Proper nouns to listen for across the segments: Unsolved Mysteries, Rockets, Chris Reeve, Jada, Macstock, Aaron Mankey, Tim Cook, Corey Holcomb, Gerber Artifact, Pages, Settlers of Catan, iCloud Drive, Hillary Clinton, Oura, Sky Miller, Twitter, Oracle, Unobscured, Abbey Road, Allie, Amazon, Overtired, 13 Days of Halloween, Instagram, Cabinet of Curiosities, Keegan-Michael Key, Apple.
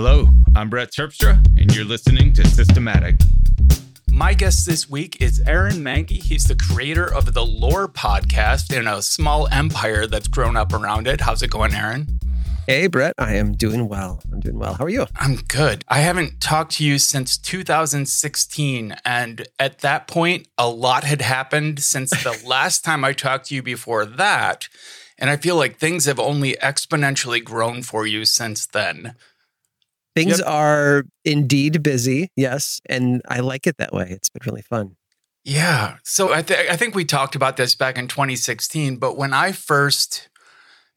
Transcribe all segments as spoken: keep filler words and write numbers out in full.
Hello, I'm Brett Terpstra, and you're listening to Systematic. My guest this week is Aaron Mankey. He's the creator of The Lore Podcast and a small empire that's grown up around it. How's it going, Aaron? Hey, Brett. I am doing well. I'm doing well. How are you? I'm good. I haven't talked to you since two thousand sixteen. And at that point, a lot had happened since the last time I talked to you before that. And I feel like things have only exponentially grown for you since then. Things yep. are indeed busy. Yes. And I like it that way. It's been really fun. Yeah. So I, th- I think we talked about this back in twenty sixteen, but when I first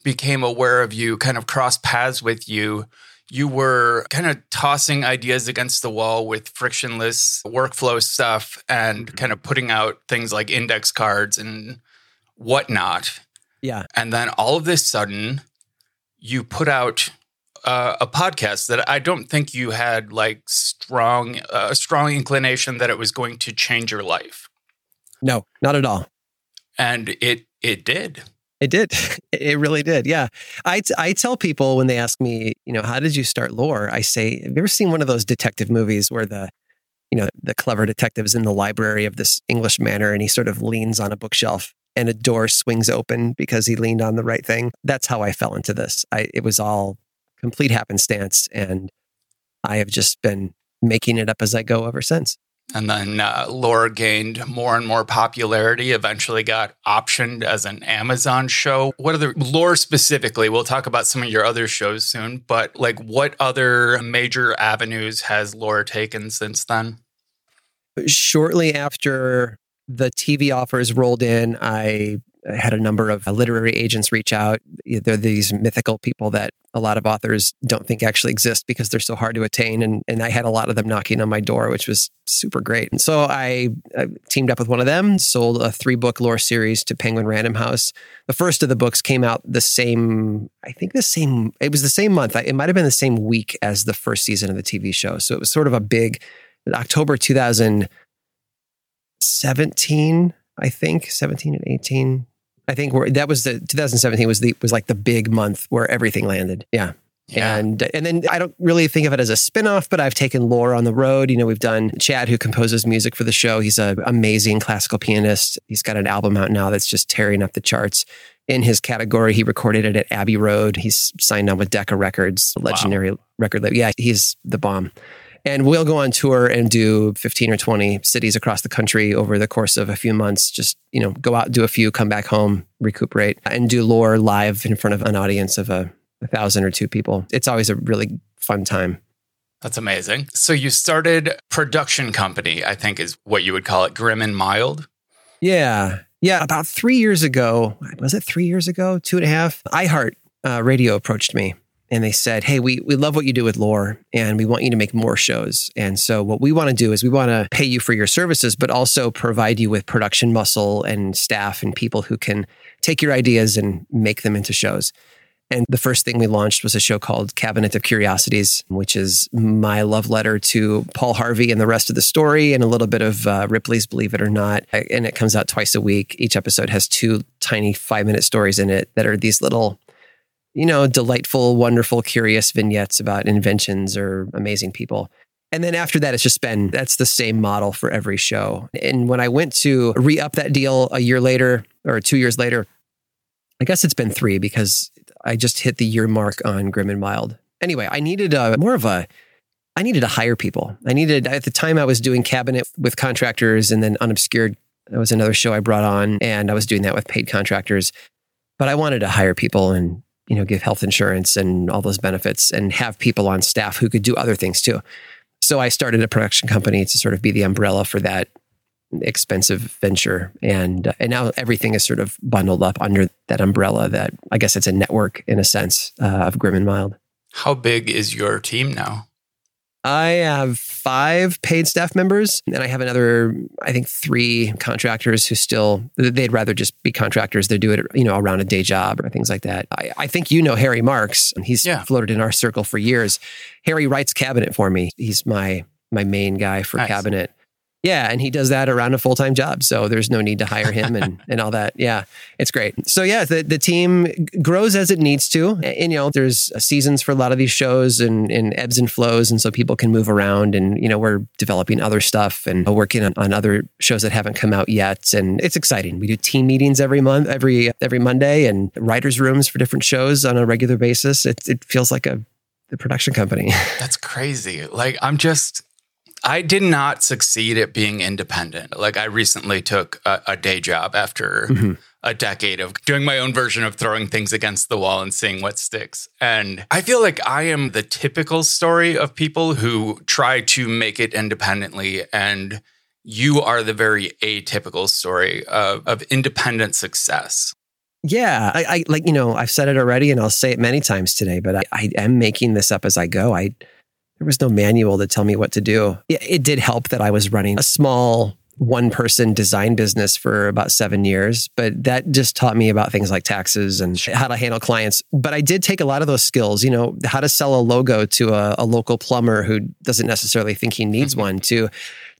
became aware of you, kind of crossed paths with you, you were kind of tossing ideas against the wall with frictionless workflow stuff and mm-hmm. kind of putting out things like index cards and whatnot. Yeah. And then all of this sudden, you put out uh, a podcast that I don't think you had like strong, a uh, strong inclination that it was going to change your life. No, not at all. And it it did. It did. It really did. Yeah. I, t- I tell people when they ask me, you know, how did you start Lore? I say, have you ever seen one of those detective movies where the, you know, the clever detective is in the library of this English manor and he sort of leans on a bookshelf and a door swings open because he leaned on the right thing? That's how I fell into this. I, it was all complete happenstance, and I have just been making it up as I go ever since. And then uh, Lore gained more and more popularity, eventually got optioned as an Amazon show. What other, Lore specifically, we'll talk about some of your other shows soon, but like what other major avenues has Lore taken since then? Shortly after the T V offers rolled in, I had a number of literary agents reach out. They're these mythical people that a lot of authors don't think actually exist because they're so hard to attain. And, and I had a lot of them knocking on my door, which was super great. And so I, I teamed up with one of them, sold a three book Lore series to Penguin Random House. The first of the books came out the same, I think the same, it was the same month. It might've been the same week as the first season of the T V show. So it was sort of a big October, two thousand seventeen, I think seventeen and eighteen. I think we're, that was the twenty seventeen was the was like the big month where everything landed. Yeah. yeah. And and then I don't really think of it as a spinoff, but I've taken Lore on the road. You know, we've done Chad, who composes music for the show. He's an amazing classical pianist. He's got an album out now that's just tearing up the charts in his category. He recorded it at Abbey Road. He's signed on with Decca Records, legendary wow. record label. Yeah, he's the bomb. And we'll go on tour and do fifteen or twenty cities across the country over the course of a few months. Just, you know, go out, do a few, come back home, recuperate, and do Lore live in front of an audience of a, a thousand or two people. It's always a really fun time. That's amazing. So you started production company, I think is what you would call it, Grim and Mild? Yeah. Yeah. About three years ago, was it three years ago? Two and a half? iHeart uh, Radio approached me. And they said, hey, we we love what you do with Lore, and we want you to make more shows. And so what we want to do is we want to pay you for your services, but also provide you with production muscle and staff and people who can take your ideas and make them into shows. And the first thing we launched was a show called Cabinet of Curiosities, which is my love letter to Paul Harvey and the rest of the story and a little bit of uh, Ripley's Believe It or Not. And it comes out twice a week. Each episode has two tiny five-minute stories in it that are these little, you know, delightful, wonderful, curious vignettes about inventions or amazing people. And then after that, it's just been, that's the same model for every show. And when I went to re-up that deal a year later or two years later, I guess it's been three because I just hit the year mark on Grim and Mild. Anyway, I needed a, more of a, I needed to hire people. I needed, at the time I was doing Cabinet with contractors and then Unobscured. That was another show I brought on and I was doing that with paid contractors. But I wanted to hire people and, you know, give health insurance and all those benefits and have people on staff who could do other things too. So I started a production company to sort of be the umbrella for that expensive venture. And uh, and now everything is sort of bundled up under that umbrella that I guess it's a network in a sense uh, of Grim and Mild. How big is your team now? I have five paid staff members and I have another, I think, three contractors who still, they'd rather just be contractors. They do it, you know, around a day job or things like that. I, I think you know Harry Marks, and he's yeah. floated in our circle for years. Harry writes Cabinet for me. He's my my main guy for nice. Cabinet. Yeah. And he does that around a full-time job. So there's no need to hire him and, and all that. Yeah. It's great. So yeah, the, the team grows as it needs to. And, and, you know, there's seasons for a lot of these shows and, and ebbs and flows. And so people can move around and, you know, we're developing other stuff and working on, on other shows that haven't come out yet. And it's exciting. We do team meetings every month, every, every Monday, and writer's rooms for different shows on a regular basis. It, it feels like a the production company. That's crazy. Like I'm just... I did not succeed at being independent. Like I recently took a, a day job after mm-hmm. a decade of doing my own version of throwing things against the wall and seeing what sticks. And I feel like I am the typical story of people who try to make it independently. And you are the very atypical story of, of independent success. Yeah. I, I like, you know, I've said it already and I'll say it many times today, but I, I am making this up as I go. I There was no manual to tell me what to do. It did help that I was running a small one-person design business for about seven years, but that just taught me about things like taxes and how to handle clients. But I did take a lot of those skills, you know, how to sell a logo to a, a local plumber who doesn't necessarily think he needs one, to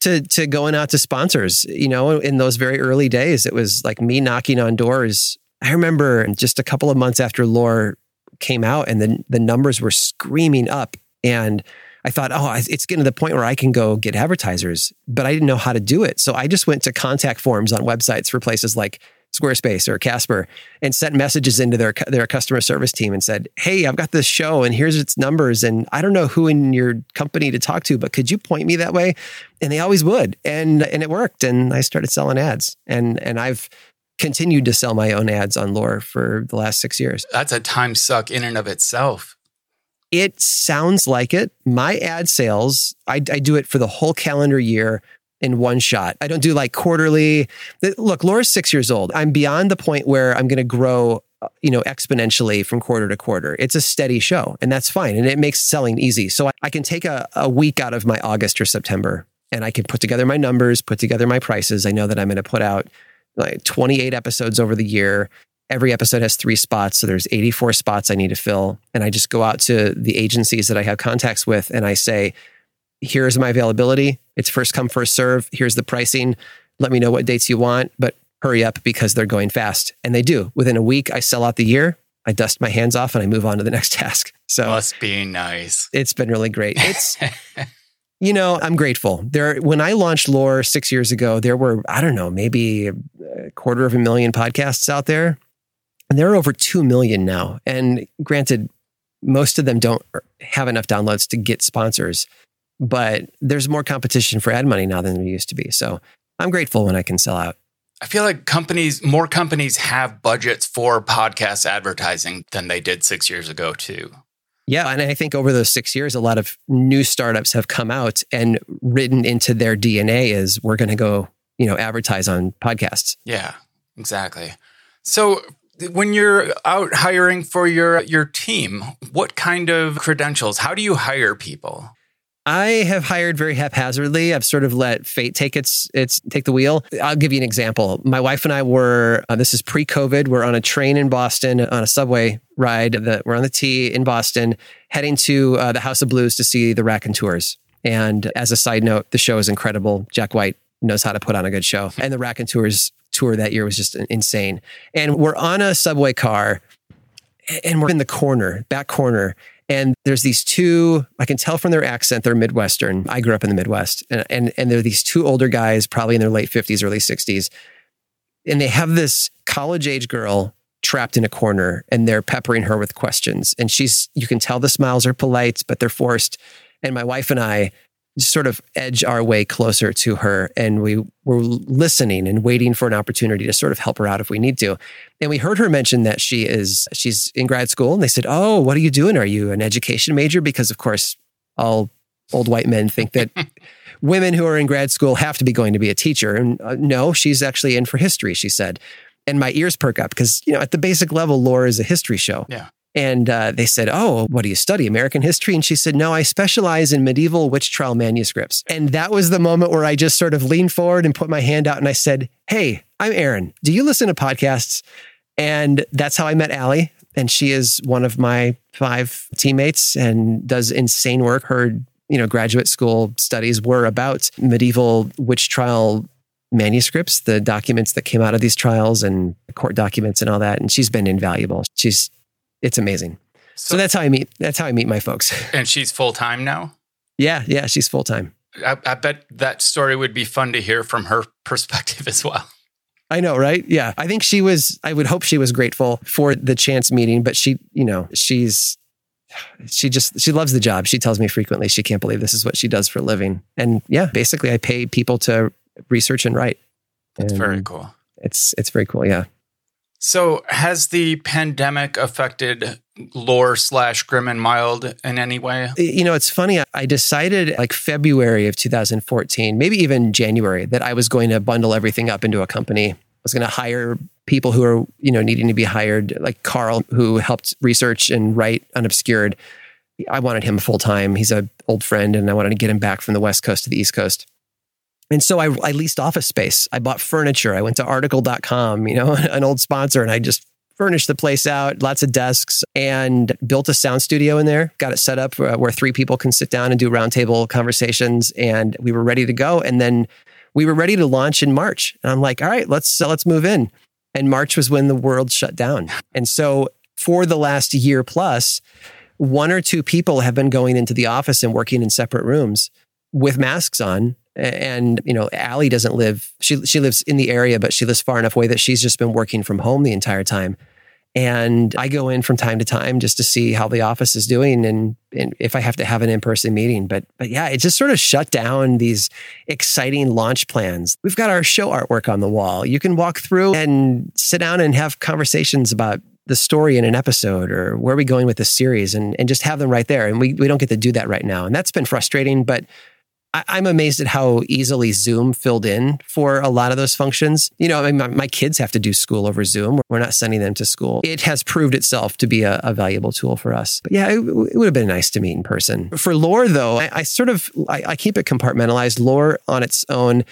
to to going out to sponsors. You know, in those very early days, it was like me knocking on doors. I remember just a couple of months after Lore came out and the, the numbers were screaming up, and I thought, oh, it's getting to the point where I can go get advertisers, but I didn't know how to do it. So I just went to contact forms on websites for places like Squarespace or Casper and sent messages into their their customer service team and said, hey, I've got this show and here's its numbers. And I don't know who in your company to talk to, but could you point me that way? And they always would. And and it worked. And I started selling ads. And and I've continued to sell my own ads on Lore for the last six years. That's a time suck in and of itself. It sounds like it. My ad sales, I, I do it for the whole calendar year in one shot. I don't do like quarterly. Look, Laura's six years old. I'm beyond the point where I'm going to grow, you know, exponentially from quarter to quarter. It's a steady show, and that's fine. And it makes selling easy. So I, I can take a, a week out of my August or September, and I can put together my numbers, put together my prices. I know that I'm going to put out like twenty-eight episodes over the year. Every episode has three spots, so there's eighty-four spots I need to fill. And I just go out to the agencies that I have contacts with and I say, here's my availability. It's first come, first serve. Here's the pricing. Let me know what dates you want, but hurry up because they're going fast. And they do. Within a week, I sell out the year. I dust my hands off and I move on to the next task. So must be nice. It's been really great. It's... You know, I'm grateful. There, when I launched Lore six years ago, there were, I don't know, maybe a quarter of a million podcasts out there. And there are over two million now. And granted, most of them don't have enough downloads to get sponsors, but there's more competition for ad money now than there used to be. So I'm grateful when I can sell out. I feel like companies, more companies have budgets for podcast advertising than they did six years ago too. Yeah. And I think over those six years, a lot of new startups have come out and written into their D N A is we're going to go, you know, advertise on podcasts. Yeah, exactly. So when you're out hiring for your your team, what kind of credentials? How do you hire people? I have hired very haphazardly. I've sort of let fate take its its take the wheel. I'll give you an example. My wife and I were, uh, this is pre-COVID, we're on a train in Boston, on a subway ride. The, we're on the T in Boston, heading to uh, the House of Blues to see the Raconteurs. And as a side note, the show is incredible. Jack White knows how to put on a good show. And the Raconteurs tour that year was just insane. And we're on a subway car and we're in the corner, back corner. And there's these two, I can tell from their accent, they're Midwestern. I grew up in the Midwest. And, and, and they're these two older guys, probably in their late fifties, early sixties. And they have this college age girl trapped in a corner and they're peppering her with questions. And she's, you can tell the smiles are polite, but they're forced. And my wife and I just sort of edge our way closer to her. And we were listening and waiting for an opportunity to sort of help her out if we need to. And we heard her mention that she is, she's in grad school. And they said, oh, what are you doing? Are you an education major? Because of course, all old white men think that women who are in grad school have to be going to be a teacher. And uh, no, she's actually in for history, she said. And my ears perk up because, you know, at the basic level, Lore is a history show. Yeah. And uh, they said, oh, what do you study? American history? And she said, no, I specialize in medieval witch trial manuscripts. And that was the moment where I just sort of leaned forward and put my hand out and I said, hey, I'm Aaron. Do you listen to podcasts? And that's how I met Allie. And she is one of my five teammates and does insane work. Her you know, graduate school studies were about medieval witch trial manuscripts, the documents that came out of these trials and court documents and all that. And she's been invaluable. She's, it's amazing. So, so that's how I meet, that's how I meet my folks. And she's full-time now? Yeah. Yeah. She's full-time. I, I bet that story would be fun to hear from her perspective as well. I know, right? Yeah. I think she was, I would hope she was grateful for the chance meeting, but she, you know, she's, she just, she loves the job. She tells me frequently, she can't believe this is what she does for a living. And yeah, basically I pay people to research and write. That's and very cool. It's, it's very cool. Yeah. So has the pandemic affected lore slash Grim and Mild in any way? You know, it's funny. I decided like February of two thousand fourteen, maybe even January, that I was going to bundle everything up into a company. I was going to hire people who are, you know, needing to be hired, like Carl, who helped research and write Unobscured. I wanted him full time. He's an old friend and I wanted to get him back from the West Coast to the East Coast. And so I, I leased office space. I bought furniture. I went to article dot com, you know, an old sponsor, and I just furnished the place out, lots of desks, and built a sound studio in there. Got it set up where, where three people can sit down and do roundtable conversations, and we were ready to go. And then we were ready to launch in March. And I'm like, all right, let's uh, let's move in. And March was when the world shut down. And so for the last year plus, one or two people have been going into the office and working in separate rooms with masks on. And, you know, Allie doesn't live, she she lives in the area, but she lives far enough away that she's just been working from home the entire time. And I go in from time to time just to see how the office is doing and, and if I have to have an in-person meeting. But but yeah, it just sort of shut down these exciting launch plans. We've got our show artwork on the wall. You can walk through and sit down and have conversations about the story in an episode or where are we going with the series and, and just have them right there. And we, we don't get to do that right now. And that's been frustrating, but I'm amazed at how easily Zoom filled in for a lot of those functions. You know, I mean, my, my kids have to do school over Zoom. We're not sending them to school. It has proved itself to be a, a valuable tool for us. But yeah, it, it would have been nice to meet in person. For lore, though, I, I sort of, I, I keep it compartmentalized. Lore on its own,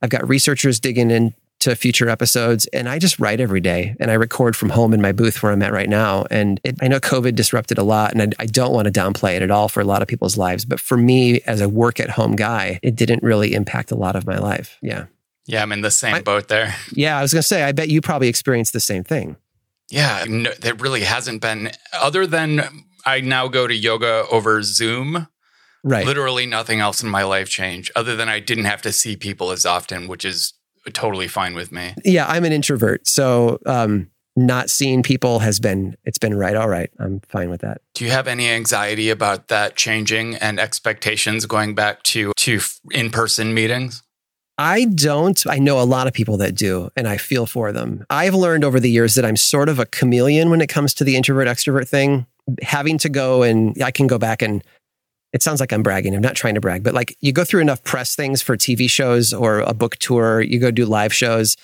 I've got researchers digging into future episodes, and I just write every day. And I record from home in my booth where I'm at right now. And it, I know COVID disrupted a lot, and I, I don't want to downplay it at all for a lot of people's lives. But for me, as a work-at-home guy, it didn't really impact a lot of my life. Yeah. Yeah, I'm in the same I, boat there. Yeah, I was going to say, I bet you probably experienced the same thing. Yeah, no, there really hasn't been, other than I now go to yoga over Zoom. Right. Literally nothing else in my life changed, other than I didn't have to see people as often, which is totally fine with me. Yeah, I'm an introvert. So um, not seeing people has been, it's been right. All right. I'm fine with that. Do you have any anxiety about that changing and expectations going back to, to in-person meetings? I don't. I know a lot of people that do, and I feel for them. I've learned over the years that I'm sort of a chameleon when it comes to the introvert-extrovert thing. Having to go and I can go back and it sounds like I'm bragging. I'm not trying to brag, but like you go through enough press things for T V shows or a book tour, you go do live shows,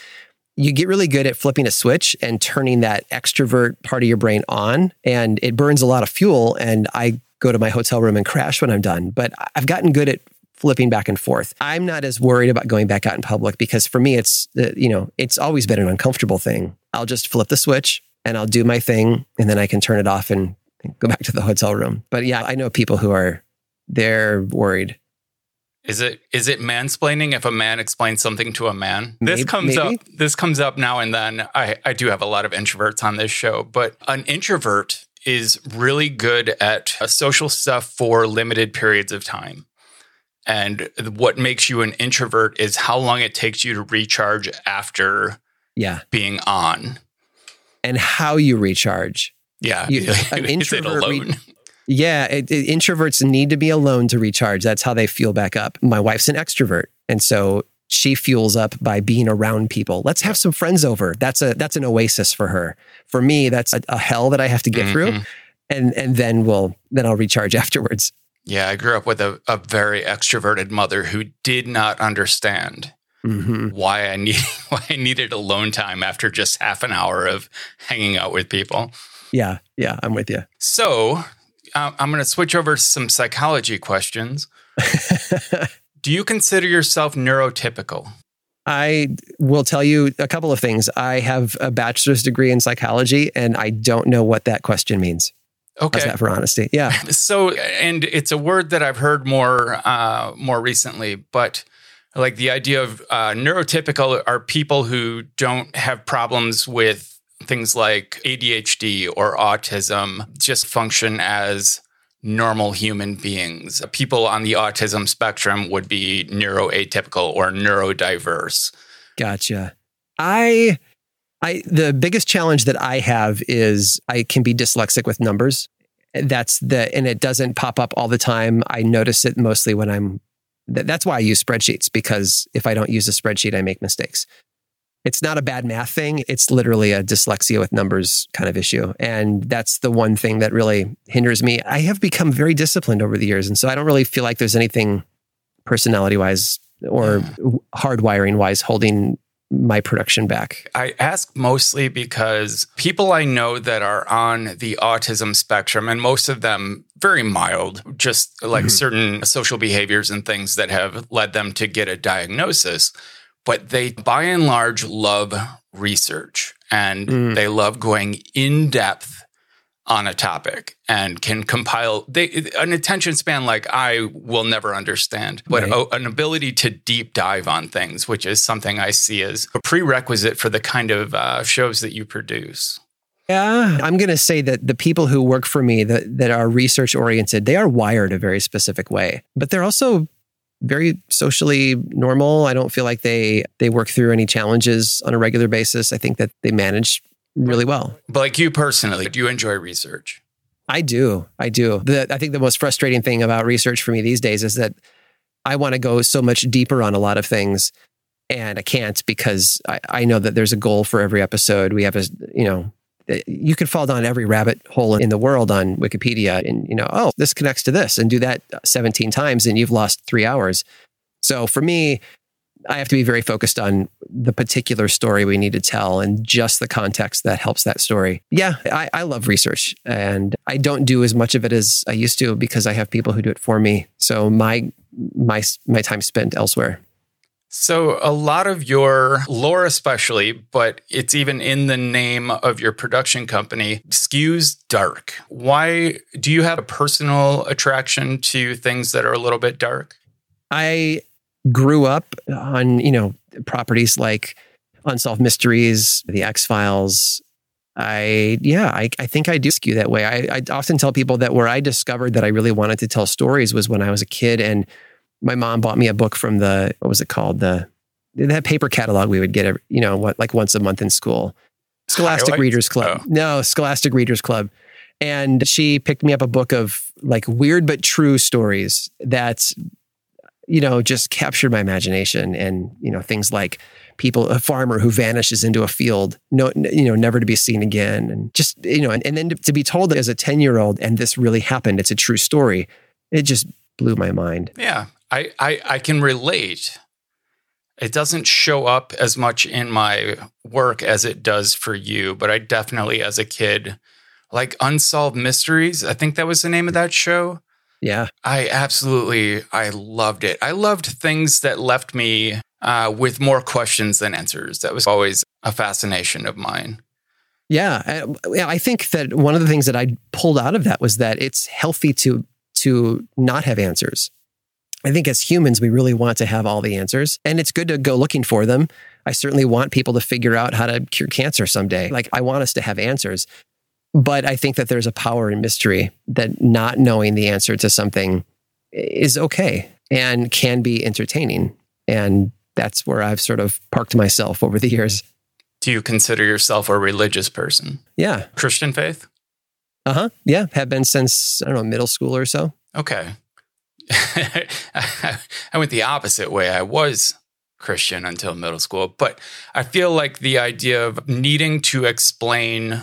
you get really good at flipping a switch and turning that extrovert part of your brain on, and it burns a lot of fuel. And I go to my hotel room and crash when I'm done, but I've gotten good at flipping back and forth. I'm not as worried about going back out in public because for me, it's, you know, it's always been an uncomfortable thing. I'll just flip the switch and I'll do my thing and then I can turn it off and go back to the hotel room. But yeah, I know people who are They're worried. Is it is it mansplaining if a man explains something to a man? Maybe, this comes maybe? up this comes up now and then. I, I do have a lot of introverts on this show, but an introvert is really good at social stuff for limited periods of time. And what makes you an introvert is how long it takes you to recharge after yeah. being on. And how you recharge. Yeah. You, an introvert alone? Re- Yeah, it, it, introverts need to be alone to recharge. That's how they fuel back up. My wife's an extrovert, and so she fuels up by being around people. Let's have some friends over. That's a that's an oasis for her. For me, that's a, a hell that I have to get mm-hmm. through, and and then we'll then I'll recharge afterwards. Yeah, I grew up with a, a very extroverted mother who did not understand mm-hmm. why I need why I needed alone time after just half an hour of hanging out with people. Yeah, yeah, I'm with you. So. I'm going to switch over to some psychology questions. Do you consider yourself neurotypical? I will tell you a couple of things. I have a bachelor's degree in psychology, and I don't know what that question means. Okay. How's that for honesty? Yeah. So, and it's a word that I've heard more uh, more recently, but like the idea of uh, neurotypical are people who don't have problems with things like A D H D or autism, just function as normal human beings. People on the autism spectrum would be neuroatypical or neurodiverse. Gotcha. I... I, the biggest challenge that I have is I can be dyslexic with numbers. That's the, and it doesn't pop up all the time. I notice it mostly when I'm, that's why I use spreadsheets, because if I don't use a spreadsheet, I make mistakes. It's not a bad math thing. It's literally a dyslexia with numbers kind of issue. And that's the one thing that really hinders me. I have become very disciplined over the years. And so I don't really feel like there's anything personality-wise or hardwiring-wise holding my production back. I ask mostly because people I know that are on the autism spectrum, and most of them very mild, just like mm-hmm. certain social behaviors and things that have led them to get a diagnosis, but they by and large love research and mm. they love going in depth on a topic and can compile they, an attention span like I will never understand, but right. a, an ability to deep dive on things, which is something I see as a prerequisite for the kind of uh, shows that you produce. Yeah, I'm going to say that the people who work for me that, that are research oriented, they are wired a very specific way, but they're also very socially normal. I don't feel like they they work through any challenges on a regular basis. I think that they manage really well. But like you personally, do you enjoy research? I do. I do. The, I think the most frustrating thing about research for me these days is that I want to go so much deeper on a lot of things and I can't, because I, I know that there's a goal for every episode. We have a, you know, you could fall down every rabbit hole in the world on Wikipedia and, you know, oh, this connects to this, and do that seventeen times and you've lost three hours. So for me, I have to be very focused on the particular story we need to tell and just the context that helps that story. Yeah, I, I love research, and I don't do as much of it as I used to because I have people who do it for me. So my my my time spent elsewhere. So a lot of your lore, especially, but it's even in the name of your production company, skews dark. Why do you have a personal attraction to things that are a little bit dark? I grew up on, you know, properties like Unsolved Mysteries, The X-Files. I, yeah, I, I think I do skew that way. I, I often tell people that where I discovered that I really wanted to tell stories was when I was a kid, and my mom bought me a book from the, what was it called? The, that paper catalog we would get, every, you know, what, like once a month in school. Scholastic like Readers Club. Oh. No, Scholastic Readers Club. And she picked me up a book of like weird but true stories that's, you know, just captured my imagination. And, you know, things like people, a farmer who vanishes into a field, no, you know, never to be seen again. And just, you know, and, and then to, to be told as a ten-year-old, and this really happened, it's a true story. It just blew my mind. Yeah, I, I, I can relate. It doesn't show up as much in my work as it does for you, but I definitely, as a kid, like Unsolved Mysteries, I think that was the name of that show. Yeah. I absolutely, I loved it. I loved things that left me uh, with more questions than answers. That was always a fascination of mine. Yeah. I, I think that one of the things that I pulled out of that was that it's healthy to to not have answers. I think as humans, we really want to have all the answers, and it's good to go looking for them. I certainly want people to figure out how to cure cancer someday. Like, I want us to have answers. But I think that there's a power in mystery, that not knowing the answer to something is okay and can be entertaining. And that's where I've sort of parked myself over the years. Do you consider yourself a religious person? Yeah. Christian faith? Uh-huh. Yeah. Have been since, I don't know, middle school or so. Okay. I went the opposite way. I was Christian until middle school, but I feel like the idea of needing to explain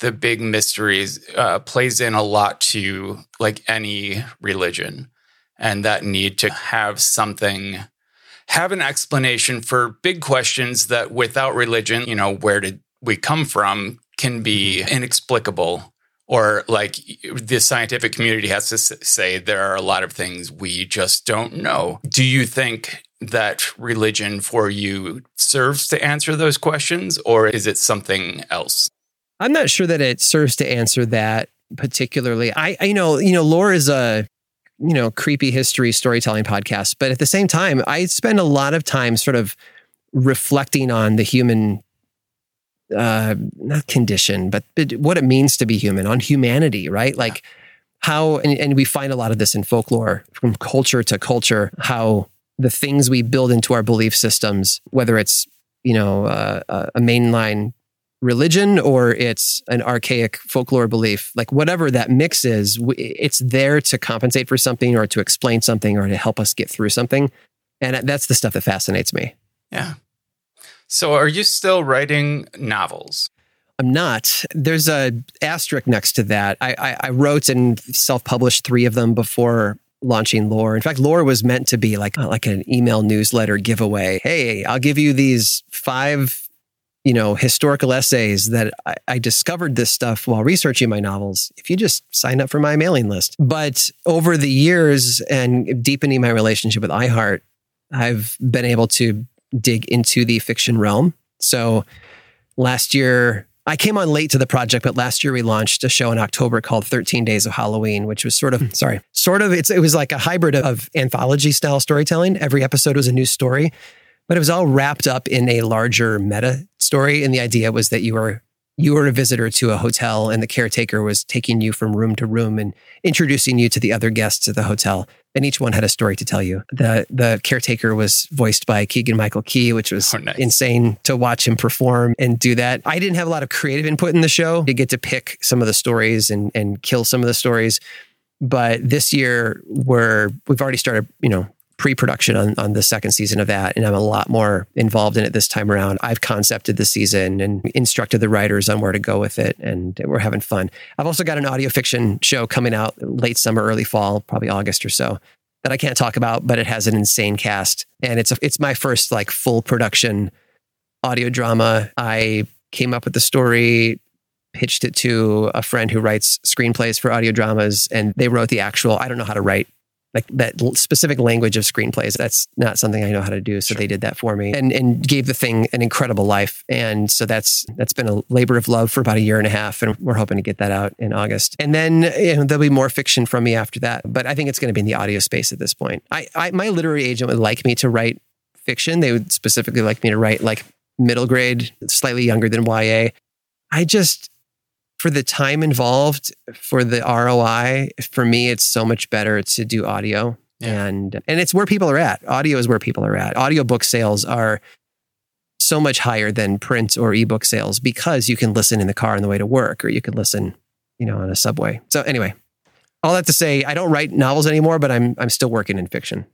the big mysteries uh, plays in a lot to like any religion, and that need to have something, have an explanation for big questions that without religion, you know, where did we come from, can be inexplicable. Or like the scientific community has to say there are a lot of things we just don't know. Do you think that religion for you serves to answer those questions, or is it something else? I'm not sure that it serves to answer that. particularly. I, I you know, you know, lore is a, you know, creepy history storytelling podcast, but at the same time, I spend a lot of time sort of reflecting on the human, uh, not condition, but, but what it means to be human, on humanity, right? Like how, and, and we find a lot of this in folklore, from culture to culture, how the things we build into our belief systems, whether it's, you know, uh, a mainline religion or it's an archaic folklore belief, like whatever that mix is, it's there to compensate for something or to explain something or to help us get through something. And that's the stuff that fascinates me. Yeah. So are you still writing novels? I'm not. There's an asterisk next to that. I, I, I wrote and self-published three of them before launching Lore. In fact, Lore was meant to be like, like an email newsletter giveaway. Hey, I'll give you these five, you know, historical essays that I, I discovered this stuff while researching my novels, if you just sign up for my mailing list. But over the years and deepening my relationship with iHeart, I've been able to dig into the fiction realm. So last year, I came on late to the project, but last year we launched a show in October called thirteen Days of Halloween, which was sort of, sorry, sort of, it's, it was like a hybrid of anthology style storytelling. Every episode was a new story, but it was all wrapped up in a larger meta story. And the idea was that you were, you were a visitor to a hotel and the caretaker was taking you from room to room and introducing you to the other guests at the hotel. And each one had a story to tell you. The the caretaker was voiced by Keegan-Michael Key, which was oh, nice. insane to watch him perform and do that. I didn't have a lot of creative input in the show. You get to pick some of the stories and and kill some of the stories. But this year, we're, we've already started, you know, pre-production on, on the second season of that. And I'm a lot more involved in it this time around. I've concepted the season and instructed the writers on where to go with it. And we're having fun. I've also got an audio fiction show coming out late summer, early fall, probably August or so, that I can't talk about, but it has an insane cast. And it's a, it's my first like full production audio drama. I came up with the story, pitched it to a friend who writes screenplays for audio dramas, and they wrote the actual, I don't know how to write like that specific language of screenplays. That's not something I know how to do. So sure. They did that for me and, and gave the thing an incredible life. And so that's, that's been a labor of love for about a year and a half. And we're hoping to get that out in August. And then, you know, there'll be more fiction from me after that. But I think it's going to be in the audio space at this point. I, I my literary agent would like me to write fiction. They would specifically like me to write like middle grade, slightly younger than Y A. I just, for the time involved, for the R O I, for me, it's so much better to do audio. Yeah. And and it's where people are at. Audio is where people are at. Audiobook sales are so much higher than print or ebook sales because you can listen in the car on the way to work, or you can listen, you know, on a subway. So anyway, all that to say, I don't write novels anymore, but I'm I'm still working in fiction.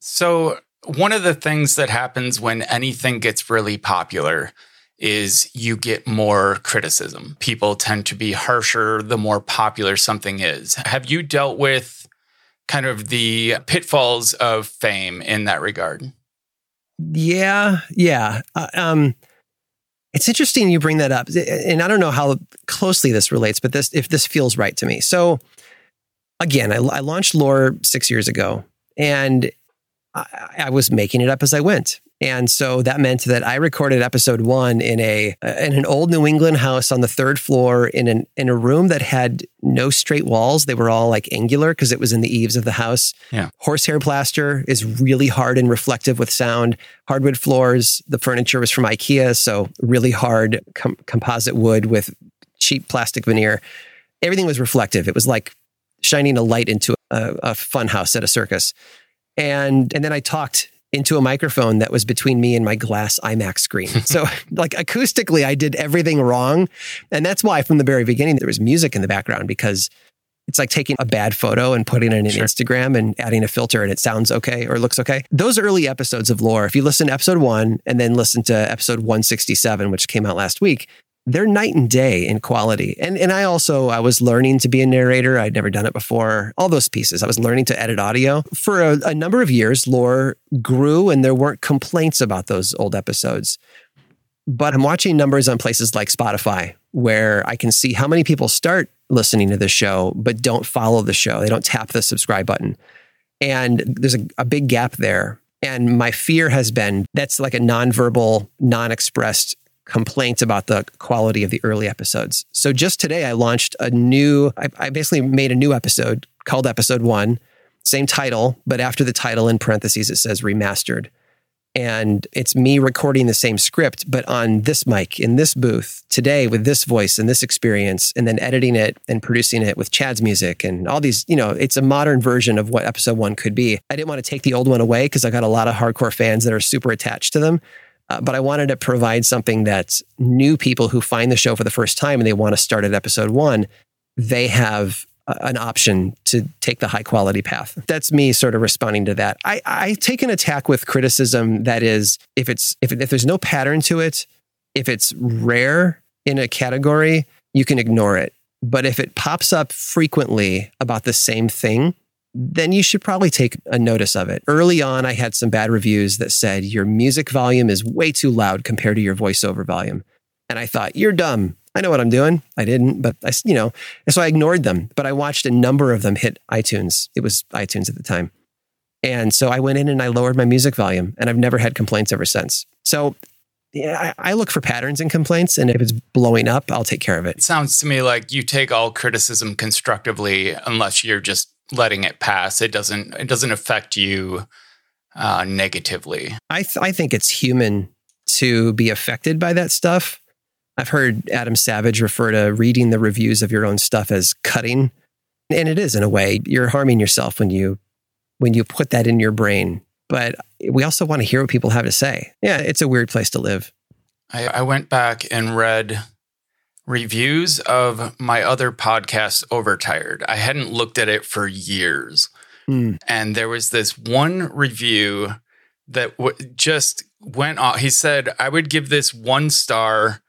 So one of the things that happens when anything gets really popular is you get more criticism. People tend to be harsher the more popular something is. Have you dealt with kind of the pitfalls of fame in that regard? Yeah, yeah. Uh, um, it's interesting you bring that up. And I don't know how closely this relates, but this if this feels right to me. So again, I, I launched Lore six years ago, and I, I was making it up as I went. And so that meant that I recorded episode one in a in an old New England house on the third floor in an in a room that had no straight walls. They were all like angular because it was in the eaves of the house. Yeah. Horsehair plaster is really hard and reflective with sound. Hardwood floors. The furniture was from IKEA, so really hard com- composite wood with cheap plastic veneer. Everything was reflective. It was like shining a light into a, a fun house at a circus. And and then I talked into a microphone that was between me and my glass iMac screen. So like acoustically, I did everything wrong. And that's why from the very beginning, there was music in the background, because it's like taking a bad photo and putting it in sure. Instagram and adding a filter and it sounds okay or looks okay. Those early episodes of Lore, if you listen to episode one and then listen to episode one sixty-seven, which came out last week, they're night and day in quality. And and I also, I was learning to be a narrator. I'd never done it before. All those pieces. I was learning to edit audio. For a, a number of years, Lore grew and there weren't complaints about those old episodes. But I'm watching numbers on places like Spotify, where I can see how many people start listening to the show, but don't follow the show. They don't tap the subscribe button. And there's a, a big gap there. And my fear has been, that's like a nonverbal, non-expressed complaints about the quality of the early episodes. So just today, I launched a new, I, I basically made a new episode called Episode One, same title, but after the title in parentheses, it says remastered. And it's me recording the same script, but on this mic, in this booth, today with this voice and this experience, and then editing it and producing it with Chad's music and all these, you know, it's a modern version of what episode one could be. I didn't want to take the old one away because I got a lot of hardcore fans that are super attached to them. Uh, but I wanted to provide something that's new people who find the show for the first time and they want to start at episode one, they have an option to take the high quality path. That's me sort of responding to that. I, I take an attack with criticism that is, if it's if, if there's no pattern to it, if it's rare in a category, you can ignore it. But if it pops up frequently about the same thing, then you should probably take a notice of it. Early on, I had some bad reviews that said, your music volume is way too loud compared to your voiceover volume. And I thought, you're dumb. I know what I'm doing. I didn't, but I, you know, and so I ignored them, but I watched a number of them hit iTunes. It was iTunes at the time. And so I went in and I lowered my music volume and I've never had complaints ever since. So yeah, I, I look for patterns in complaints, and if it's blowing up, I'll take care of it. It sounds to me like you take all criticism constructively unless you're just letting it pass. It doesn't, it doesn't affect you uh, negatively. I th- I think it's human to be affected by that stuff. I've heard Adam Savage refer to reading the reviews of your own stuff as cutting. And it is, in a way. You're harming yourself when you when you put that in your brain. But we also want to hear what people have to say. Yeah, it's a weird place to live. I, I went back and read reviews of my other podcast, Overtired. I hadn't looked at it for years. Mm. And there was this one review that w- just went off. He said, I would give this one star,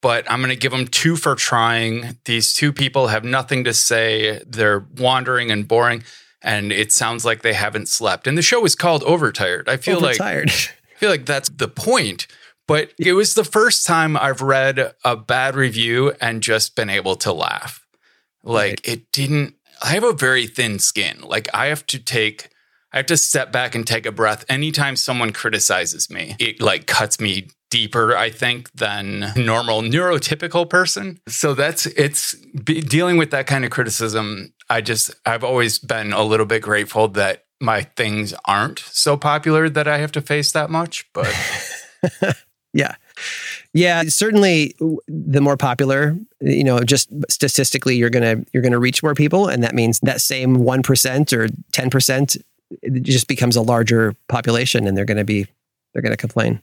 but I'm going to give them two for trying. These two people have nothing to say. They're wandering and boring, and it sounds like they haven't slept. And the show is called Overtired. I feel Overtired. like I feel like that's the point. But it was the first time I've read a bad review and just been able to laugh. Like right. it didn't. I have a very thin skin. Like I have to take. I have to step back and take a breath. Anytime someone criticizes me, it like cuts me deeper, I think, than normal neurotypical person. So that's, it's be, dealing with that kind of criticism. I just, I've always been a little bit grateful that my things aren't so popular that I have to face that much, but. yeah. Yeah. Certainly the more popular, you know, just statistically, you're going to, you're going to reach more people. And that means that same one percent or ten percent, it just becomes a larger population and they're going to be, they're going to complain.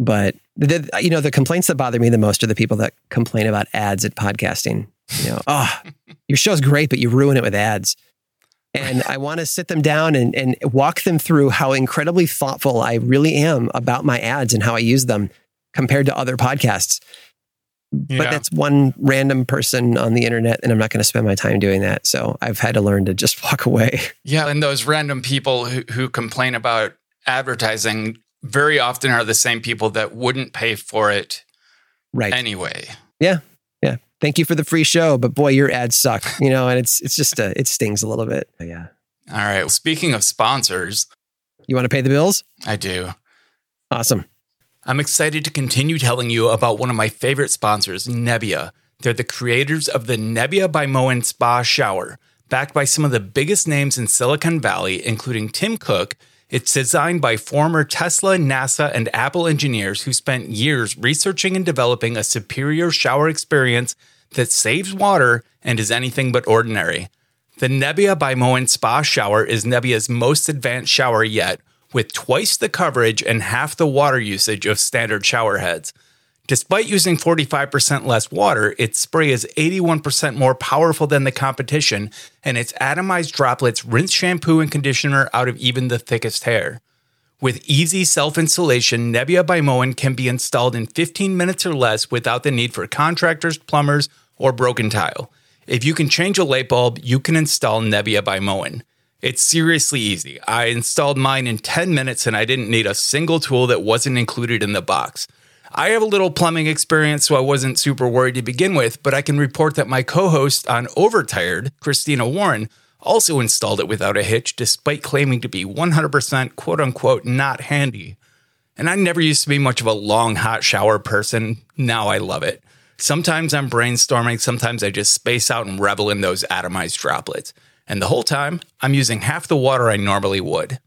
But, the, you know, the complaints that bother me the most are the people that complain about ads at podcasting. You know, oh, your show's great, but you ruin it with ads. And I want to sit them down and, and walk them through how incredibly thoughtful I really am about my ads and how I use them compared to other podcasts. Yeah. But that's one random person on the internet, and I'm not going to spend my time doing that. So I've had to learn to just walk away. Yeah, and those random people who, who complain about advertising very often are the same people that wouldn't pay for it right. anyway. Yeah. Yeah. Thank you for the free show, but boy, your ads suck, you know, and it's, it's just, a, it stings a little bit. But yeah. All right. Well, speaking of sponsors. You want to pay the bills? I do. Awesome. I'm excited to continue telling you about one of my favorite sponsors, Nebia. They're the creators of the Nebia by Moen Spa Shower, backed by some of the biggest names in Silicon Valley, including Tim Cook. It's designed by former Tesla, NASA, and Apple engineers who spent years researching and developing a superior shower experience that saves water and is anything but ordinary. The Nebia by Moen Spa Shower is Nebia's most advanced shower yet, with twice the coverage and half the water usage of standard shower heads. Despite using forty-five percent less water, its spray is eighty-one percent more powerful than the competition, and its atomized droplets rinse shampoo and conditioner out of even the thickest hair. With easy self-installation, Nebia by Moen can be installed in fifteen minutes or less without the need for contractors, plumbers, or broken tile. If you can change a light bulb, you can install Nebia by Moen. It's seriously easy. I installed mine in ten minutes, and I didn't need a single tool that wasn't included in the box. I have a little plumbing experience, so I wasn't super worried to begin with, but I can report that my co-host on Overtired, Christina Warren, also installed it without a hitch, despite claiming to be one hundred percent quote-unquote not handy. And I never used to be much of a long, hot shower person. Now I love it. Sometimes I'm brainstorming. Sometimes I just space out and revel in those atomized droplets. And the whole time, I'm using half the water I normally would.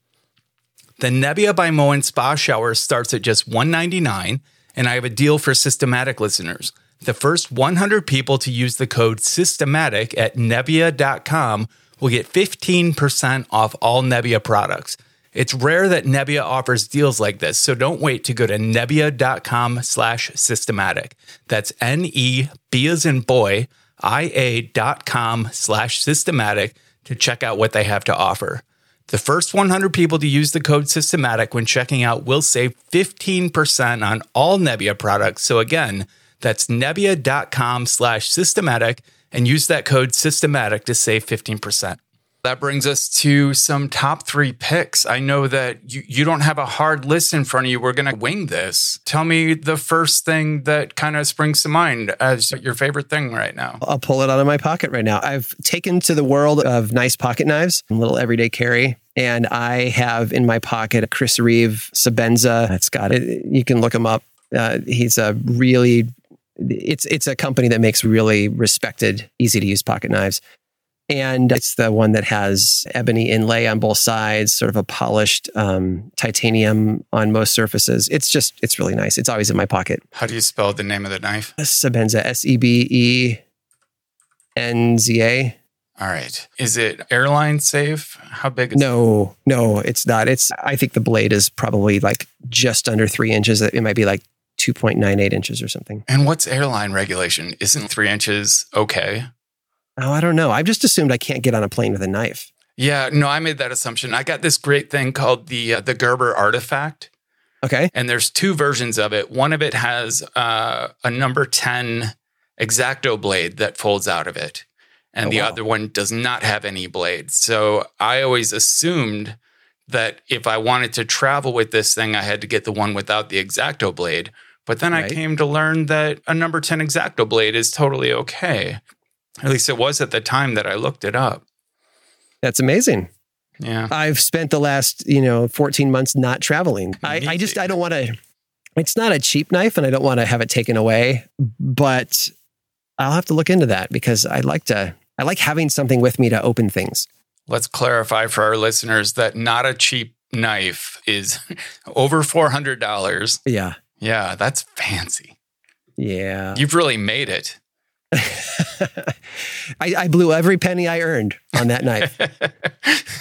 The Nebia by Moen Spa Shower starts at just one hundred ninety-nine dollars, and I have a deal for Systematic listeners. The first one hundred people to use the code Systematic at Nebia dot com will get fifteen percent off all Nebia products. It's rare that Nebia offers deals like this, so don't wait to go to Nebia.com slash Systematic. That's N E B as in boy, I A dot com slash Systematic to check out what they have to offer. The first one hundred people to use the code Systematic when checking out will save fifteen percent on all Nebia products. So again, that's Nebia.com slash Systematic and use that code Systematic to save fifteen percent. That brings us to some top three picks. I know that you, you don't have a hard list in front of you. We're going to wing this. Tell me the first thing that kind of springs to mind as your favorite thing right now. I'll pull it out of my pocket right now. I've taken to the world of nice pocket knives and little everyday carry. And I have in my pocket a Chris Reeve Sebenza. That's got it. You can look him up. Uh, he's a really, it's, it's a company that makes really respected, easy to use pocket knives. And it's the one that has ebony inlay on both sides, sort of a polished um, titanium on most surfaces. It's just, it's really nice. It's always in my pocket. How do you spell the name of the knife? Sebenza, S E B E N Z A. All right. Is it airline safe? How big is No, it? no, it's not. It's, I think the blade is probably like just under three inches. It might be like two point nine eight inches or something. And what's airline regulation? Isn't three inches okay? Oh, I don't know. I've just assumed I can't get on a plane with a knife. Yeah, no, I made that assumption. I got this great thing called the uh, the Gerber Artifact. Okay. And there's two versions of it. One of it has uh, a number ten X-Acto blade that folds out of it. And oh, the wow. other one does not have any blades. So I always assumed that if I wanted to travel with this thing, I had to get the one without the X-Acto blade. But then right. I came to learn that a number ten X-Acto blade is totally okay. At least it was at the time that I looked it up. That's amazing. Yeah. I've spent the last, you know, fourteen months not traveling. I, I just, I don't want to, it's not a cheap knife and I don't want to have it taken away, but I'll have to look into that because I like to, I like having something with me to open things. Let's clarify for our listeners that not a cheap knife is over four hundred dollars. Yeah. Yeah. That's fancy. Yeah. You've really made it. I, I blew every penny I earned on that knife.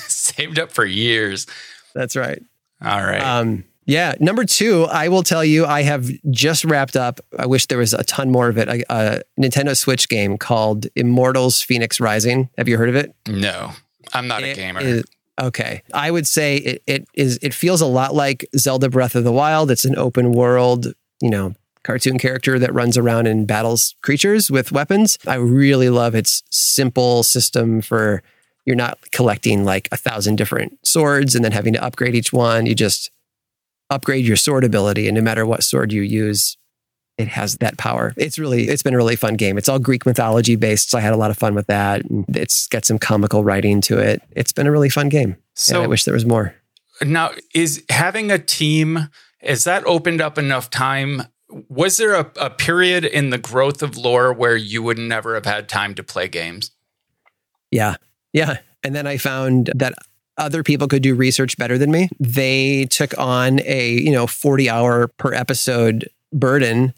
Saved up for years. That's right. All right. Um, yeah. Number two, I will tell you, I have just wrapped up. I wish there was a ton more of it. A, a Nintendo Switch game called Immortals Fenyx Rising. Have you heard of it? No, I'm not it a gamer. Is, okay. I would say it, it is. It feels a lot like Zelda Breath of the Wild. It's an open world, you know, cartoon character that runs around and battles creatures with weapons. I really love its simple system for you're not collecting like a thousand different swords and then having to upgrade each one. You just upgrade your sword ability. And no matter what sword you use, it has that power. It's really, it's been a really fun game. It's all Greek mythology based. So I had a lot of fun with that. And it's got some comical writing to it. It's been a really fun game. So and I wish there was more. Now, is having a team, has that opened up enough time? Was there a, a period in the growth of lore where you would never have had time to play games? Yeah. Yeah. And then I found that other people could do research better than me. They took on a, you know, forty hour per episode burden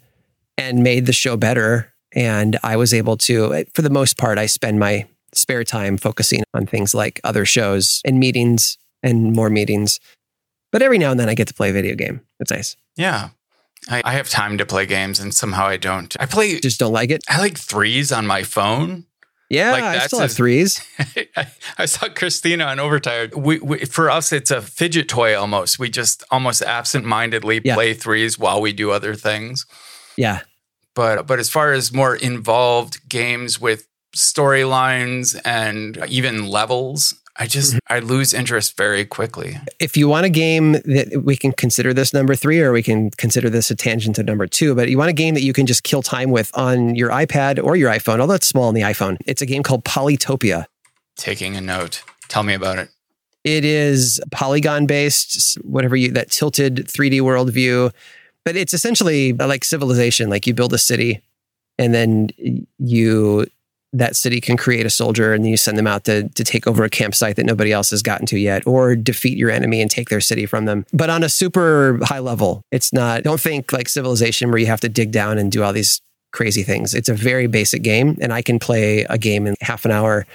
and made the show better. And I was able to, for the most part, I spend my spare time focusing on things like other shows and meetings and more meetings. But every now and then I get to play a video game. It's nice. Yeah. I have time to play games and somehow I don't. I play... Just don't like it? I like Threes on my phone. Yeah, like I still have a, Threes. I, I saw Christina on Overtired. We, we, for us, it's a fidget toy almost. We just almost absent-mindedly yeah. play Threes while we do other things. Yeah. But, but as far as more involved games with storylines and even levels... I just, I lose interest very quickly. If you want a game that we can consider this number three, or we can consider this a tangent to number two, but you want a game that you can just kill time with on your iPad or your iPhone, although it's small on the iPhone. It's a game called Polytopia. Taking a note. Tell me about it. It is polygon-based, whatever you, that tilted three D worldview. But it's essentially like Civilization. Like you build a city and then you, that city can create a soldier and then you send them out to, to take over a campsite that nobody else has gotten to yet, or defeat your enemy and take their city from them. But on a super high level, it's not, don't think like Civilization where you have to dig down and do all these crazy things. It's a very basic game, and I can play a game in half an hour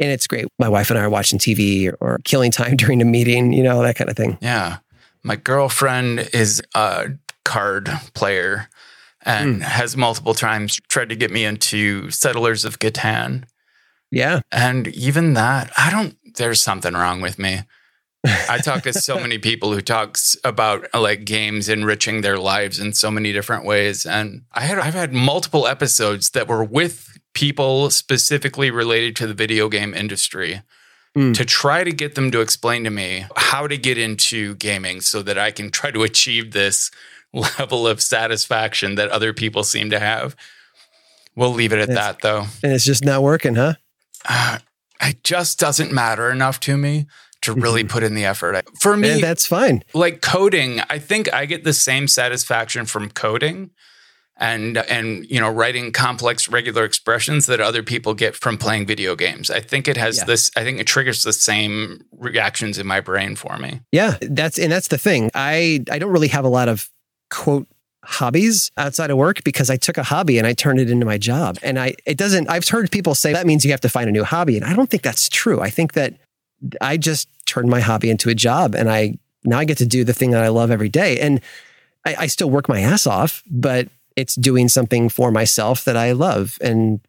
and it's great. My wife and I are watching T V or, or killing time during a meeting, you know, that kind of thing. Yeah. My girlfriend is a card player and mm. has multiple times tried to get me into Settlers of Catan. Yeah. And even that, I don't, there's something wrong with me. I talk to so many people who talk about like games enriching their lives in so many different ways. And I had, I've had multiple episodes that were with people specifically related to the video game industry. Mm. To try to get them to explain to me how to get into gaming so that I can try to achieve this level of satisfaction that other people seem to have. We'll leave it at it's, that, though. And it's just not working, huh? Uh, it just doesn't matter enough to me to really put in the effort. For me, and that's fine. Like coding, I think I get the same satisfaction from coding and and you know, writing complex regular expressions that other people get from playing video games. I think it has yeah. this, I think it triggers the same reactions in my brain for me. Yeah, that's and that's the thing. I, I don't really have a lot of, quote, hobbies outside of work because I took a hobby and I turned it into my job. And I it doesn't, I've heard people say that means you have to find a new hobby. And I don't think that's true. I think that I just turned my hobby into a job and I now I get to do the thing that I love every day. And I, I still work my ass off, but it's doing something for myself that I love and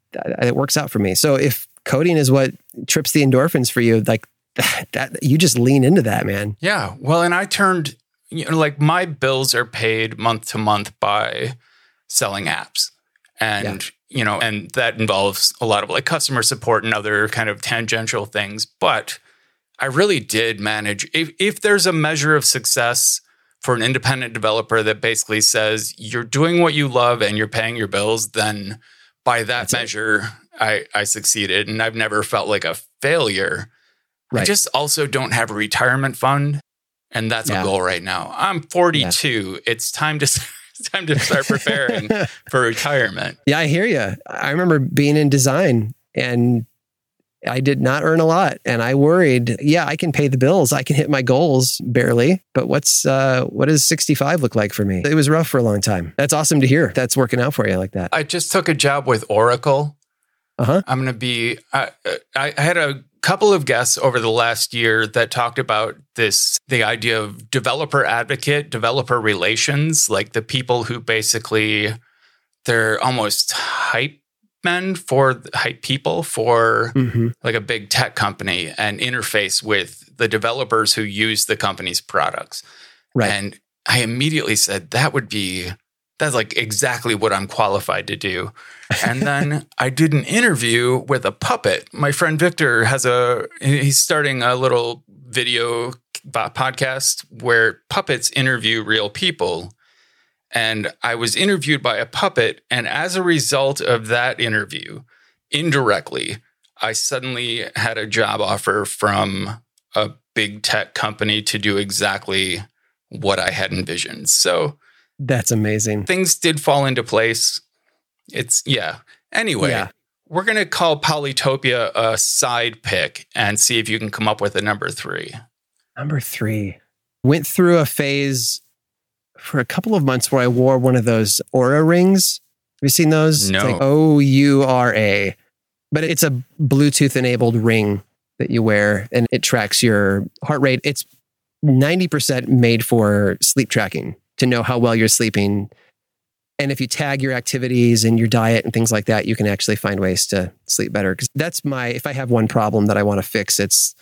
it works out for me. So if coding is what trips the endorphins for you, like that, that you just lean into that, man. Yeah. Well, and I turned, you know, like my bills are paid month to month by selling apps and, yeah. you know, and that involves a lot of like customer support and other kind of tangential things. But I really did manage, if, if there's a measure of success for an independent developer that basically says you're doing what you love and you're paying your bills, then by that That's measure, I, I succeeded. And I've never felt like a failure. Right. I just also don't have a retirement fund. And that's yeah. a goal right now. I'm forty-two. Yeah. It's time to it's time to start preparing for retirement. Yeah, I hear you. I remember being in design and I did not earn a lot and I worried, yeah, I can pay the bills. I can hit my goals barely, but what's, uh, what does sixty-five look like for me? It was rough for a long time. That's awesome to hear. That's working out for you like that. I just took a job with Oracle. Uh-huh. I'm going to be, I, I had a couple of guests over the last year that talked about this, the idea of developer advocate, developer relations, like the people who basically they're almost hype. Men for hype people for mm-hmm. like a big tech company and interface with the developers who use the company's products. Right. And I immediately said, that would be, that's like exactly what I'm qualified to do. And then I did an interview with a puppet. My friend Victor has a, he's starting a little video podcast where puppets interview real people. And I was interviewed by a puppet. And as a result of that interview, indirectly, I suddenly had a job offer from a big tech company to do exactly what I had envisioned. So that's amazing. Things did fall into place. It's, yeah. Anyway, yeah. We're going to call Polytopia a side pick and see if you can come up with a number three. Number three. Went through a phase for a couple of months where I wore one of those Oura rings. Have you seen those? No. It's like O U R A. But it's a Bluetooth-enabled ring that you wear, and it tracks your heart rate. It's ninety percent made for sleep tracking, to know how well you're sleeping. And if you tag your activities and your diet and things like that, you can actually find ways to sleep better. Because that's my, if I have one problem that I want to fix, it's,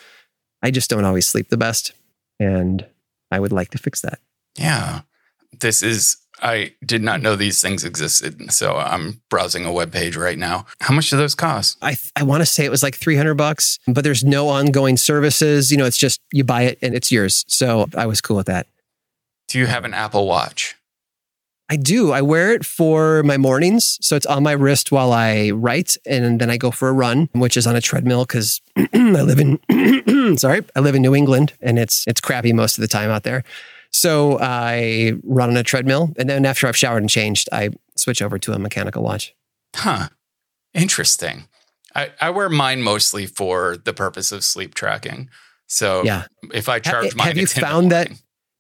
I just don't always sleep the best. And I would like to fix that. Yeah. This is, I did not know these things existed. So I'm browsing a webpage right now. How much do those cost? I I want to say it was like three hundred bucks, but there's no ongoing services. You know, it's just, you buy it and it's yours. So I was cool with that. Do you have an Apple Watch? I do. I wear it for my mornings. So it's on my wrist while I write. And then I go for a run, which is on a treadmill because I live in, sorry, I live in New England and it's, it's crappy most of the time out there. So I run on a treadmill. And then after I've showered and changed, I switch over to a mechanical watch. Huh. Interesting. I, I wear mine mostly for the purpose of sleep tracking. So yeah. if I charge have, mine, have you found that?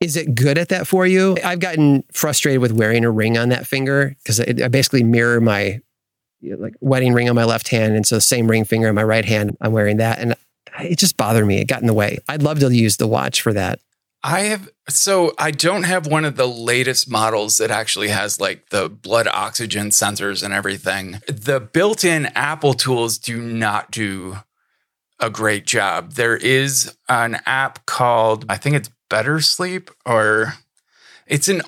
Is it good at that for you? I've gotten frustrated with wearing a ring on that finger because I basically mirror my you know, like wedding ring on my left hand. And so the same ring finger on my right hand, I'm wearing that. And it just bothered me. It got in the way. I'd love to use the watch for that. I have, so I don't have one of the latest models that actually has like the blood oxygen sensors and everything. The built-in Apple tools do not do a great job. There is an app called, I think it's Better Sleep, or it's an,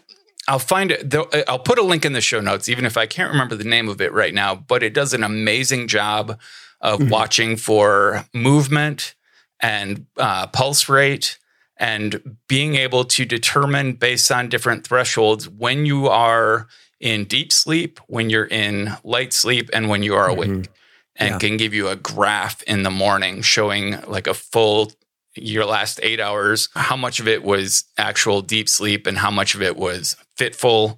I'll find it, I'll put a link in the show notes, even if I can't remember the name of it right now, but it does an amazing job of mm-hmm. watching for movement and uh, pulse rate and being able to determine based on different thresholds when you are in deep sleep, when you're in light sleep, and when you are awake. Mm-hmm. And yeah. can give you a graph in the morning showing like a full your last eight hours, how much of it was actual deep sleep and how much of it was fitful,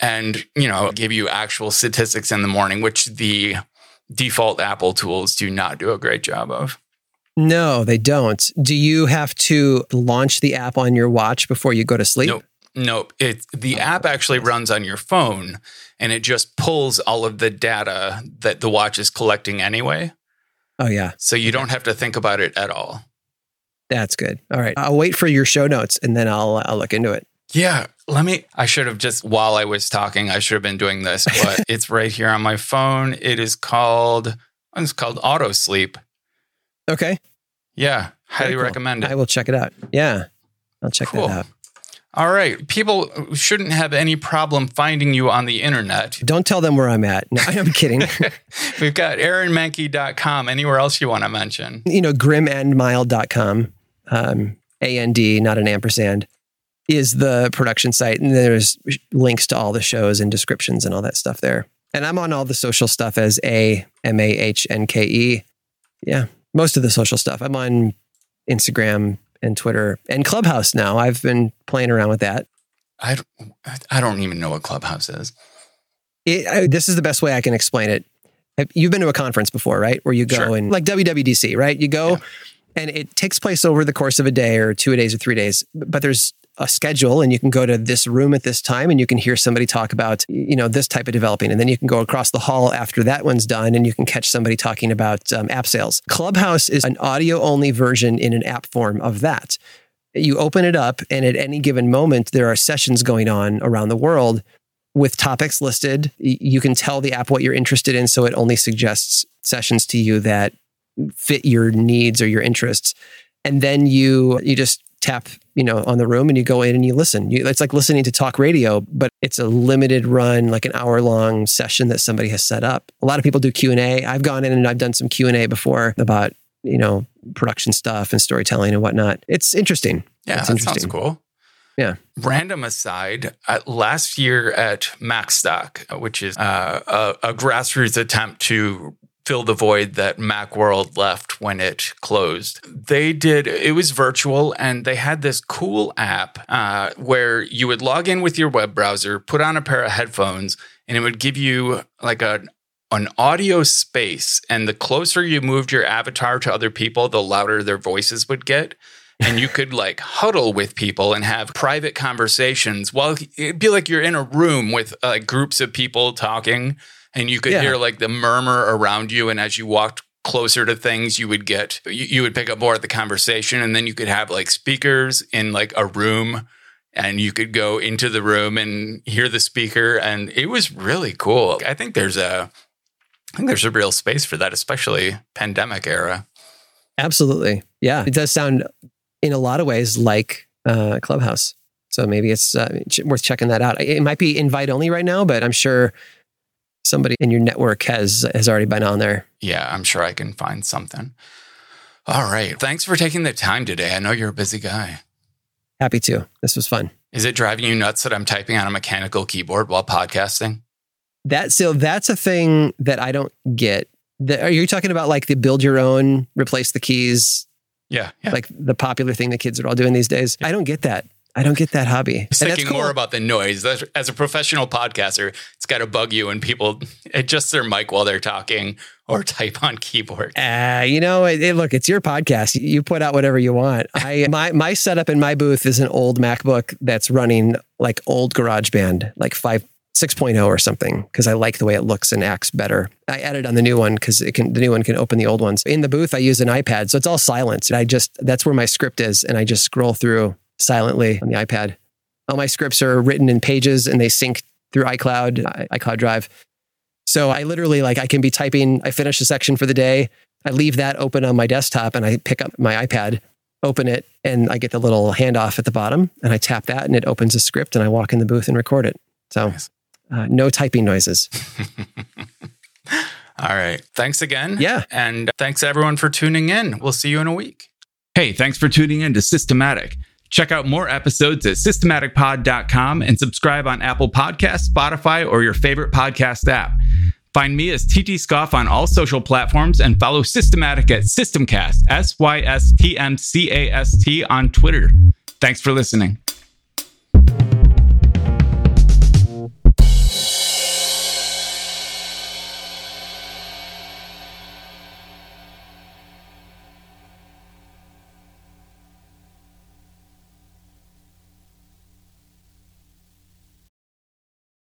and, you know, give you actual statistics in the morning, which the default Apple tools do not do a great job of. No, they don't. Do you have to launch the app on your watch before you go to sleep? Nope. Nope. It, the oh, app actually nice. runs on your phone, and it just pulls all of the data that the watch is collecting anyway. Oh, yeah. So you okay. don't have to think about it at all. That's good. All right. I'll wait for your show notes, and then I'll I'll look into it. Yeah. Let me... I should have just... While I was talking, I should have been doing this, but it's right here on my phone. It is called... It's called Auto Sleep. Okay. Yeah. Highly cool. recommend it. I will check it out. Yeah. I'll check cool. that out. All right. People shouldn't have any problem finding you on the internet. Don't tell them where I'm at. No, I'm kidding. We've got aaron mankey dot com. Anywhere else you want to mention? You know, grim and mild dot com, um, A N D, not an ampersand, is the production site. And there's links to all the shows and descriptions and all that stuff there. And I'm on all the social stuff as A M A H N K E. Yeah. Most of the social stuff. I'm on Instagram and Twitter and Clubhouse now. I've been playing around with that. I don't, I don't even know what Clubhouse is. It, I, this is the best way I can explain it. You've been to a conference before, right? Where you go sure. and like W W D C, right? You go yeah. and it takes place over the course of a day or two days or three days, but there's a schedule and you can go to this room at this time and you can hear somebody talk about, you know, this type of developing. And then you can go across the hall after that one's done and you can catch somebody talking about um, app sales. Clubhouse is an audio only version in an app form of that. You open it up and at any given moment, there are sessions going on around the world with topics listed. You can tell the app what you're interested in. So it only suggests sessions to you that fit your needs or your interests. And then you, you just tap, you know, on the room and you go in and you listen. You, it's like listening to talk radio, but it's a limited run, like an hour long session that somebody has set up. A lot of people do Q and A. I've gone in and I've done some Q and A before about, you know, production stuff and storytelling and whatnot. It's interesting. Yeah, it's that interesting. Sounds cool. Yeah. Random aside, uh, last year at MacStock, which is uh, a, a grassroots attempt to fill the void that Macworld left when it closed. They did, it was virtual, and they had this cool app uh, where you would log in with your web browser, put on a pair of headphones, and it would give you like a, an audio space. And the closer you moved your avatar to other people, the louder their voices would get. And you could like huddle with people and have private conversations. Well, it'd be like you're in a room with uh, groups of people talking. And you could yeah. hear like the murmur around you. And as you walked closer to things, you would get, you, you would pick up more of the conversation. And then you could have like speakers in like a room and you could go into the room and hear the speaker. And it was really cool. I think there's a, I think there's a real space for that, especially pandemic era. Absolutely. Yeah. It does sound in a lot of ways like uh, Clubhouse. So maybe it's uh, worth checking that out. It might be invite only right now, but I'm sure somebody in your network has has already been on there. Yeah, I'm sure I can find something. All right. Thanks for taking the time today. I know you're a busy guy. Happy to. This was fun. Is it driving you nuts that I'm typing on a mechanical keyboard while podcasting? That, so that's a thing that I don't get. The, are you talking about like the build your own, replace the keys? Yeah, yeah. Like the popular thing that kids are all doing these days. Yeah. I don't get that. I don't get that hobby. I'm thinking cool. more about the noise. As a professional podcaster, it's got to bug you when people adjust their mic while they're talking or type on keyboard. Uh, you know, it, it, look, it's your podcast. You put out whatever you want. I my my setup in my booth is an old MacBook that's running like old GarageBand, like five, six point oh or something, because I like the way it looks and acts better. I edit on the new one because it can. The new one can open the old ones. In the booth, I use an iPad, so it's all silence. And I just that's where my script is, and I just scroll through silently on the iPad. All my scripts are written in Pages and they sync through iCloud, iCloud Drive. So I literally like, I can be typing, I finish a section for the day. I leave that open on my desktop and I pick up my iPad, open it, and I get the little handoff at the bottom and I tap that and it opens a script and I walk in the booth and record it. So nice. uh, no typing noises. All right. Thanks again. Yeah. And thanks everyone for tuning in. We'll see you in a week. Hey, thanks for tuning in to Systematic. Check out more episodes at systematic pod dot com and subscribe on Apple Podcasts, Spotify, or your favorite podcast app. Find me as T T Scoff on all social platforms and follow Systematic at Systemcast, S Y S T M C A S T on Twitter. Thanks for listening.